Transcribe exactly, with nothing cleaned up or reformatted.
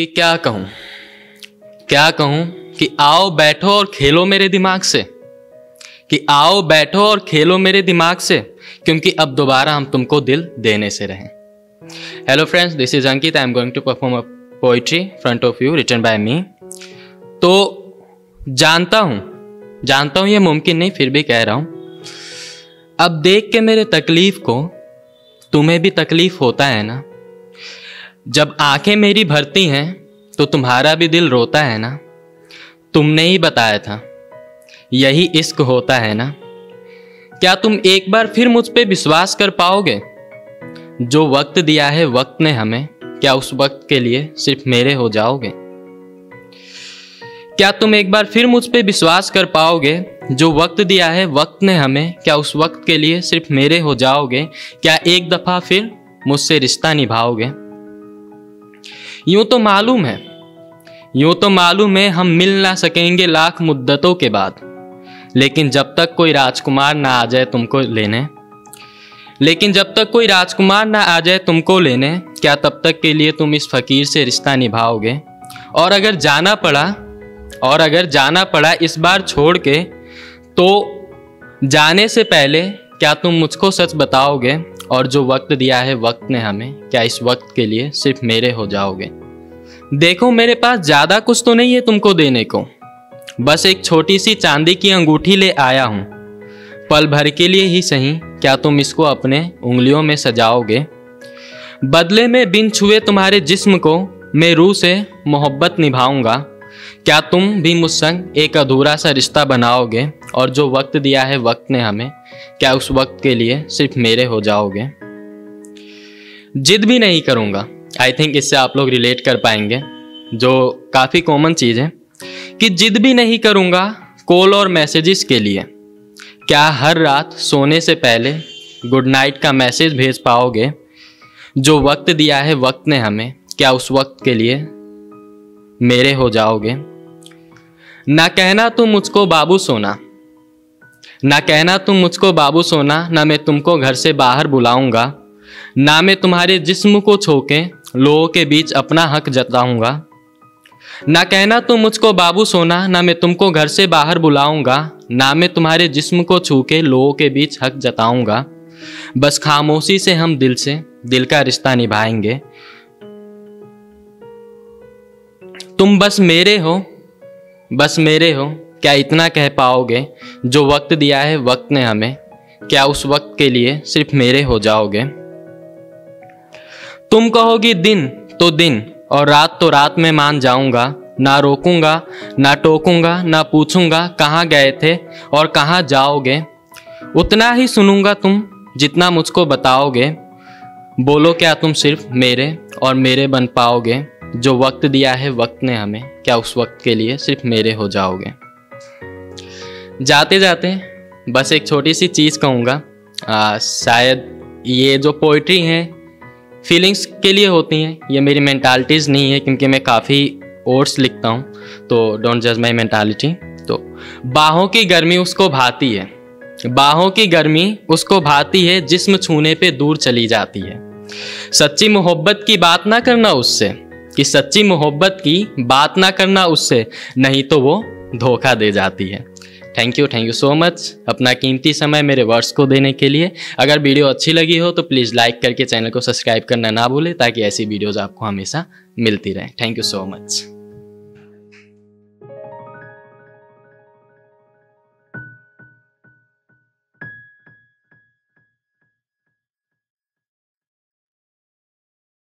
कि क्या कहूँ क्या कहूँ कि आओ बैठो और खेलो मेरे दिमाग से, कि आओ बैठो और खेलो मेरे दिमाग से, क्योंकि अब दोबारा हम तुमको दिल देने से रहें। Hello friends, this is Ankit. I am going to perform a poetry front of you written by me. तो जानता हूँ जानता हूँ ये मुमकिन नहीं, फिर भी कह रहा हूँ। अब देख के मेरे तकलीफ को तुम्हें भी तकलीफ होता है ना, जब आंखें मेरी भरती हैं तो तुम्हारा भी दिल रोता है ना। तुमने ही बताया था यही इश्क होता है ना। क्या तुम एक बार फिर मुझ पे विश्वास कर पाओगे? जो वक्त दिया है वक्त ने हमें, क्या उस वक्त के लिए सिर्फ मेरे हो जाओगे? क्या तुम एक बार फिर मुझ पे विश्वास कर पाओगे? जो वक्त दिया है वक्त ने हमें, क्या उस वक्त के लिए सिर्फ मेरे हो जाओगे? क्या एक दफ़ा फिर मुझसे रिश्ता निभाओगे? यूं तो मालूम है यूं तो मालूम है हम मिल ना सकेंगे लाख मुद्दतों के बाद, लेकिन जब तक कोई राजकुमार ना आ जाए तुमको लेने लेकिन जब तक कोई राजकुमार ना आ जाए तुमको लेने, क्या तब तक के लिए तुम इस फकीर से रिश्ता निभाओगे? और अगर जाना पड़ा और अगर जाना पड़ा इस बार छोड़ के, तो जाने से पहले क्या तुम मुझको सच बताओगे? और जो वक्त दिया है वक्त ने हमें, क्या इस वक्त के लिए सिर्फ मेरे हो जाओगे? देखो मेरे पास ज़्यादा कुछ तो नहीं है तुमको देने को, बस एक छोटी सी चांदी की अंगूठी ले आया हूँ। पल भर के लिए ही सही, क्या तुम इसको अपने उंगलियों में सजाओगे? बदले में बिन छुए तुम्हारे जिस्म को मैं रूह से मोहब्बत निभाऊंगा। क्या तुम भी मुझ संग एक अधूरा सा रिश्ता बनाओगे? और जो वक्त दिया है वक्त ने हमें, क्या उस वक्त के लिए सिर्फ मेरे हो जाओगे? जिद भी नहीं करूँगा। आई थिंक इससे आप लोग रिलेट कर पाएंगे, जो काफ़ी कॉमन चीज़ है कि जिद भी नहीं करूँगा कॉल और मैसेजेस के लिए। क्या हर रात सोने से पहले गुड नाइट का मैसेज भेज पाओगे? जो वक्त दिया है वक्त ने हमें, क्या उस वक्त के लिए मेरे हो जाओगे? ना कहना तुम मुझको बाबू सोना ना कहना तुम मुझको बाबू सोना ना मैं तुमको घर से बाहर बुलाऊंगा, ना मैं तुम्हारे जिस्म को छू के लोगों के बीच अपना हक जताऊंगा। ना कहना तुम मुझको बाबू सोना ना मैं तुमको घर से बाहर बुलाऊंगा, ना मैं तुम्हारे जिस्म को छू के लोगों के बीच हक जताऊंगा। बस खामोशी से हम दिल से दिल का रिश्ता निभाएंगे। तुम बस मेरे हो बस मेरे हो क्या इतना कह पाओगे? जो वक्त दिया है वक्त ने हमें, क्या उस वक्त के लिए सिर्फ मेरे हो जाओगे? तुम कहोगी दिन तो दिन और रात तो रात में मान जाऊंगा। ना रोकूंगा ना टोकूंगा ना पूछूंगा कहाँ गए थे और कहाँ जाओगे। उतना ही सुनूंगा तुम जितना मुझको बताओगे। बोलो क्या तुम सिर्फ मेरे और मेरे बन पाओगे? जो वक्त दिया है वक्त ने हमें, क्या उस वक्त के लिए सिर्फ मेरे हो जाओगे? जाते जाते बस एक छोटी सी चीज़ कहूँगा। शायद ये जो पोइट्री है फीलिंग्स के लिए होती हैं, ये मेरी मेंटालिटीज़ नहीं है, क्योंकि मैं काफ़ी ओट्स लिखता हूँ, तो डोंट जज माई मेंटालिटी। तो बाहों की गर्मी उसको भाती है बाहों की गर्मी उसको भाती है जिस्म छूने पे दूर चली जाती है। सच्ची मोहब्बत की बात ना करना उससे कि सच्ची मोहब्बत की बात ना करना उससे नहीं तो वो धोखा दे जाती है। Thank you thank you so much अपना कीमती समय मेरे वर्ड्स को देने के लिए। अगर वीडियो अच्छी लगी हो तो प्लीज़ लाइक करके चैनल को सब्सक्राइब करना ना भूलें, ताकि ऐसी वीडियोज़ आपको हमेशा मिलती रहें। Thank you so much.